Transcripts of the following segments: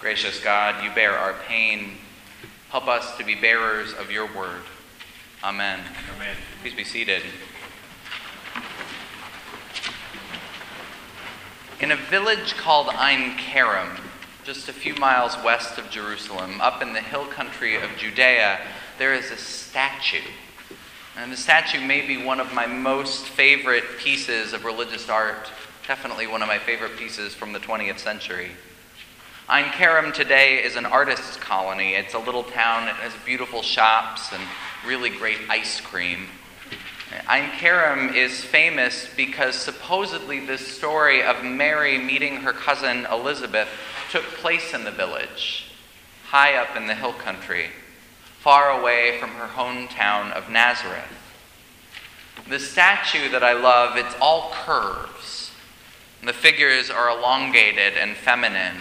Gracious God, you bear our pain. Help us to be bearers of your word. Amen. Amen. Please be seated. In a village called Ein Kerem, just a few miles west of Jerusalem, up in the hill country of Judea, there is a statue. And the statue may be one of my most favorite pieces of religious art, definitely one of my favorite pieces from the 20th century. Ein Kerem today is an artist's colony. It's a little town. It has beautiful shops and really great ice cream. Ein Kerem is famous because supposedly this story of Mary meeting her cousin Elizabeth took place in the village, high up in the hill country, far away from her hometown of Nazareth. The statue that I love, it's all curves. The figures are elongated and feminine.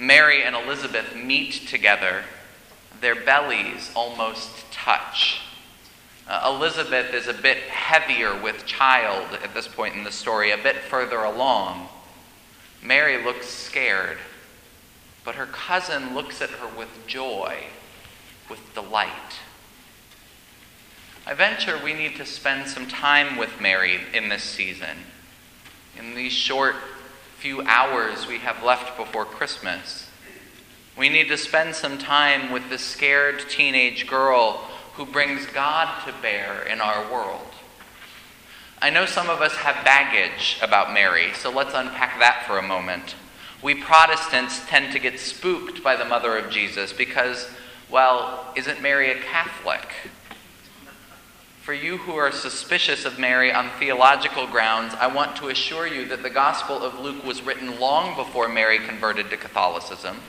Mary and Elizabeth meet together. Their bellies almost touch. Elizabeth is a bit heavier with child at this point in the story, a bit further along. Mary looks scared, but her cousin looks at her with joy, with delight. I venture we need to spend some time with Mary in this season, in these short few hours we have left before Christmas. We need to spend some time with the scared teenage girl who brings God to bear in our world. I know some of us have baggage about Mary, so let's unpack that for a moment. We Protestants tend to get spooked by the mother of Jesus because, well, isn't Mary a Catholic? For you who are suspicious of Mary on theological grounds, I want to assure you that the Gospel of Luke was written long before Mary converted to Catholicism.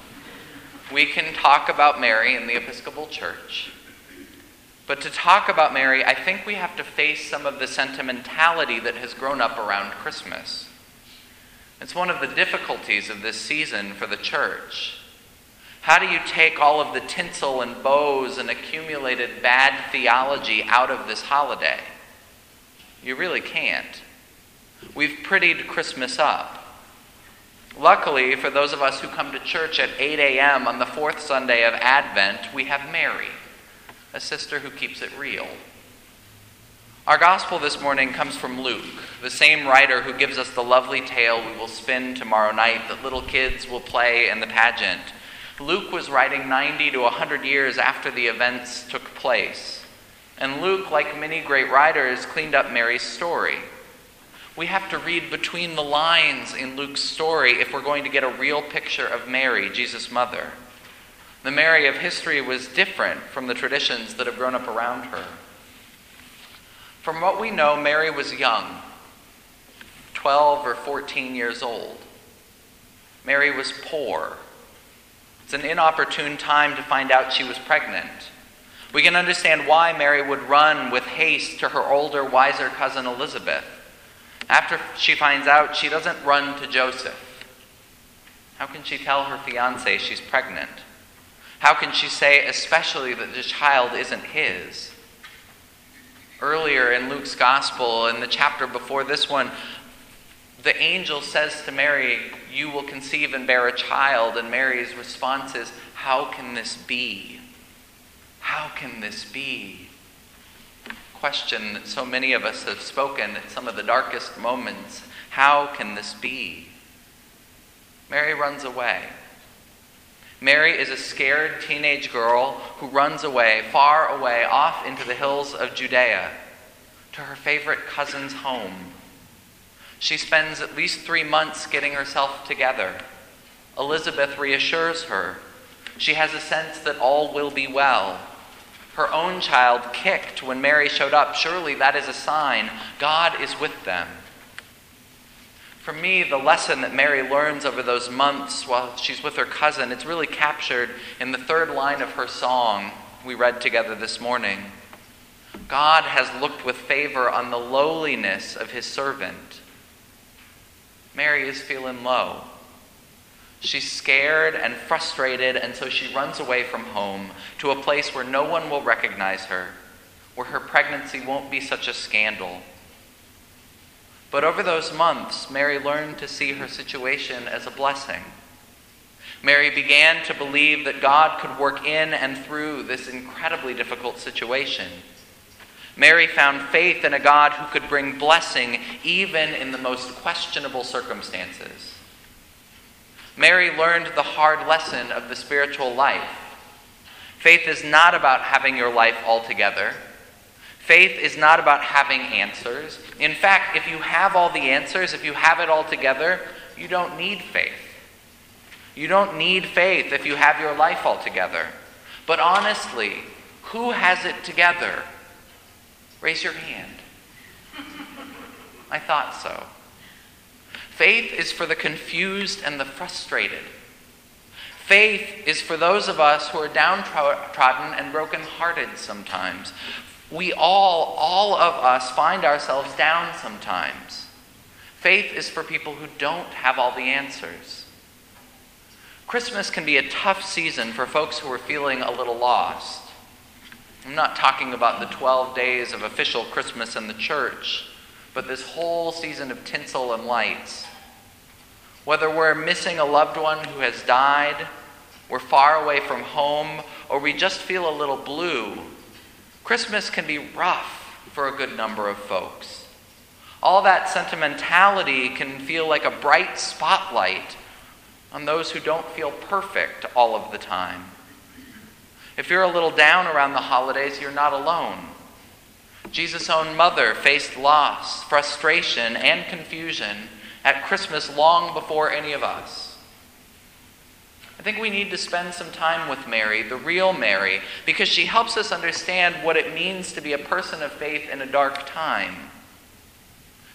We can talk about Mary in the Episcopal Church. But to talk about Mary, I think we have to face some of the sentimentality that has grown up around Christmas. It's one of the difficulties of this season for the church. How do you take all of the tinsel and bows and accumulated bad theology out of this holiday? You really can't. We've prettied Christmas up. Luckily, for those of us who come to church at 8 a.m. on the fourth Sunday of Advent, we have Mary, a sister who keeps it real. Our gospel this morning comes from Luke, the same writer who gives us the lovely tale we will spin tomorrow night that little kids will play in the pageant. Luke was writing 90 to 100 years after the events took place. And Luke, like many great writers, cleaned up Mary's story. We have to read between the lines in Luke's story if we're going to get a real picture of Mary, Jesus' mother. The Mary of history was different from the traditions that have grown up around her. From what we know, Mary was young, 12 or 14 years old. Mary was poor. It's an inopportune time to find out she was pregnant. We can understand why Mary would run with haste to her older, wiser cousin Elizabeth. After she finds out, she doesn't run to Joseph. How can she tell her fiancé she's pregnant? How can she say especially that the child isn't his? Earlier in Luke's gospel, in the chapter before this one, the angel says to Mary, "You will conceive and bear a child." And Mary's response is, "How can this be? How can this be?" A question that so many of us have spoken at some of the darkest moments. How can this be? Mary runs away. Mary is a scared teenage girl who runs away, far away, off into the hills of Judea, to her favorite cousin's home. She spends at least 3 months getting herself together. Elizabeth reassures her. She has a sense that all will be well. Her own child kicked when Mary showed up. Surely that is a sign. God is with them. For me, the lesson that Mary learns over those months while she's with her cousin, it's really captured in the third line of her song we read together this morning. God has looked with favor on the lowliness of his servant. Mary is feeling low. She's scared and frustrated, and so she runs away from home to a place where no one will recognize her, where her pregnancy won't be such a scandal. But over those months, Mary learned to see her situation as a blessing. Mary began to believe that God could work in and through this incredibly difficult situation. Mary found faith in a God who could bring blessing even in the most questionable circumstances. Mary learned the hard lesson of the spiritual life. Faith is not about having your life all together. Faith is not about having answers. In fact, if you have all the answers, if you have it all together, you don't need faith. You don't need faith if you have your life all together. But honestly, who has it together? Raise your hand. I thought so. Faith is for the confused and the frustrated. Faith is for those of us who are downtrodden and brokenhearted sometimes. We all of us find ourselves down sometimes. Faith is for people who don't have all the answers. Christmas can be a tough season for folks who are feeling a little lost. I'm not talking about the 12 days of official Christmas in the church, but this whole season of tinsel and lights. Whether we're missing a loved one who has died, we're far away from home, or we just feel a little blue, Christmas can be rough for a good number of folks. All that sentimentality can feel like a bright spotlight on those who don't feel perfect all of the time. If you're a little down around the holidays, you're not alone. Jesus' own mother faced loss, frustration, and confusion at Christmas long before any of us. I think we need to spend some time with Mary, the real Mary, because she helps us understand what it means to be a person of faith in a dark time.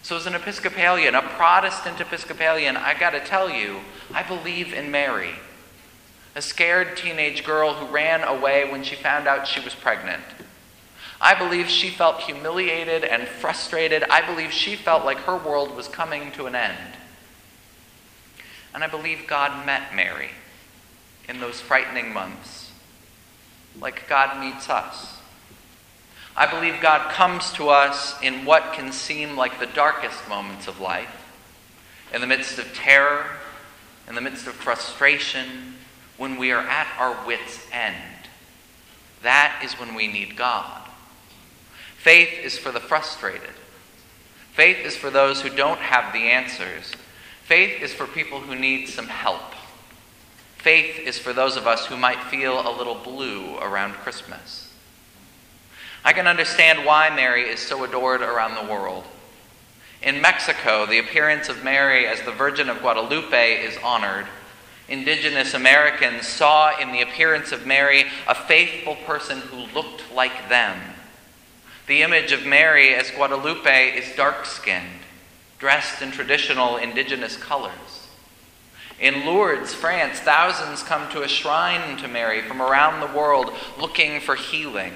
So as an Episcopalian, a Protestant Episcopalian, I gotta tell you, I believe in Mary, a scared teenage girl who ran away when she found out she was pregnant. I believe she felt humiliated and frustrated. I believe she felt like her world was coming to an end. And I believe God met Mary in those frightening months, like God meets us. I believe God comes to us in what can seem like the darkest moments of life, in the midst of terror, in the midst of frustration, when we are at our wits' end. That is when we need God. Faith is for the frustrated. Faith is for those who don't have the answers. Faith is for people who need some help. Faith is for those of us who might feel a little blue around Christmas. I can understand why Mary is so adored around the world. In Mexico, the appearance of Mary as the Virgin of Guadalupe is honored. Indigenous Americans saw in the appearance of Mary a faithful person who looked like them. The image of Mary as Guadalupe is dark-skinned, dressed in traditional indigenous colors. In Lourdes, France, thousands come to a shrine to Mary from around the world looking for healing.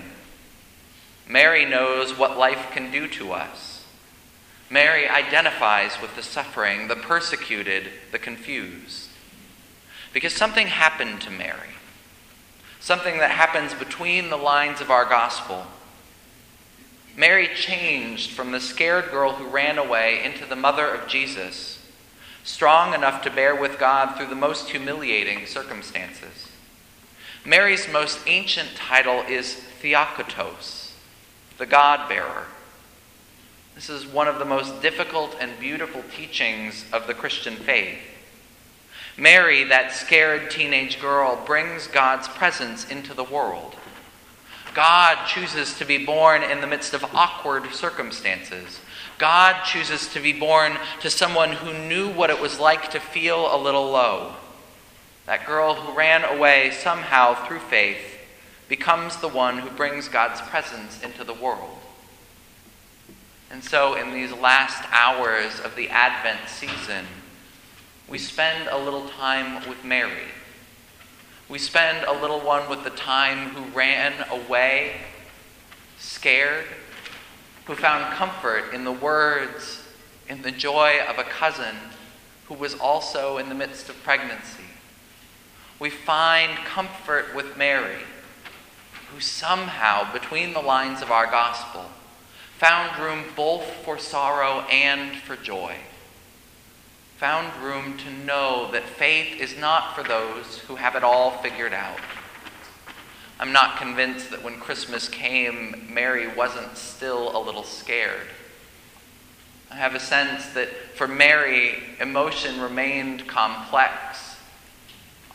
Mary knows what life can do to us. Mary identifies with the suffering, the persecuted, the confused. Because something happened to Mary, something that happens between the lines of our gospel. Mary changed from the scared girl who ran away into the mother of Jesus, strong enough to bear with God through the most humiliating circumstances. Mary's most ancient title is Theotokos, the God-bearer. This is one of the most difficult and beautiful teachings of the Christian faith. Mary, that scared teenage girl, brings God's presence into the world. God chooses to be born in the midst of awkward circumstances. God chooses to be born to someone who knew what it was like to feel a little low. That girl who ran away somehow through faith becomes the one who brings God's presence into the world. And so in these last hours of the Advent season, we spend a little time with Mary. We spend a little one with the time who ran away, scared, who found comfort in the words, in the joy of a cousin who was also in the midst of pregnancy. We find comfort with Mary, who somehow, between the lines of our gospel, found room both for sorrow and for joy. found room to know that faith is not for those who have it all figured out. I'm not convinced that when Christmas came, Mary wasn't still a little scared. I have a sense that for Mary, emotion remained complex.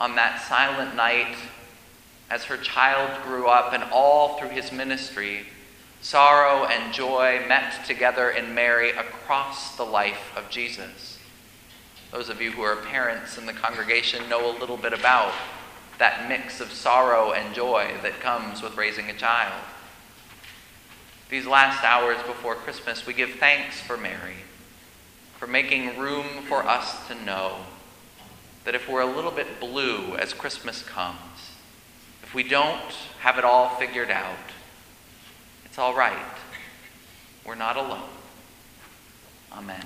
On that silent night, as her child grew up and all through his ministry, sorrow and joy met together in Mary across the life of Jesus. Those of you who are parents in the congregation know a little bit about that mix of sorrow and joy that comes with raising a child. These last hours before Christmas, we give thanks for Mary, for making room for us to know that if we're a little bit blue as Christmas comes, if we don't have it all figured out, it's all right. We're not alone. Amen.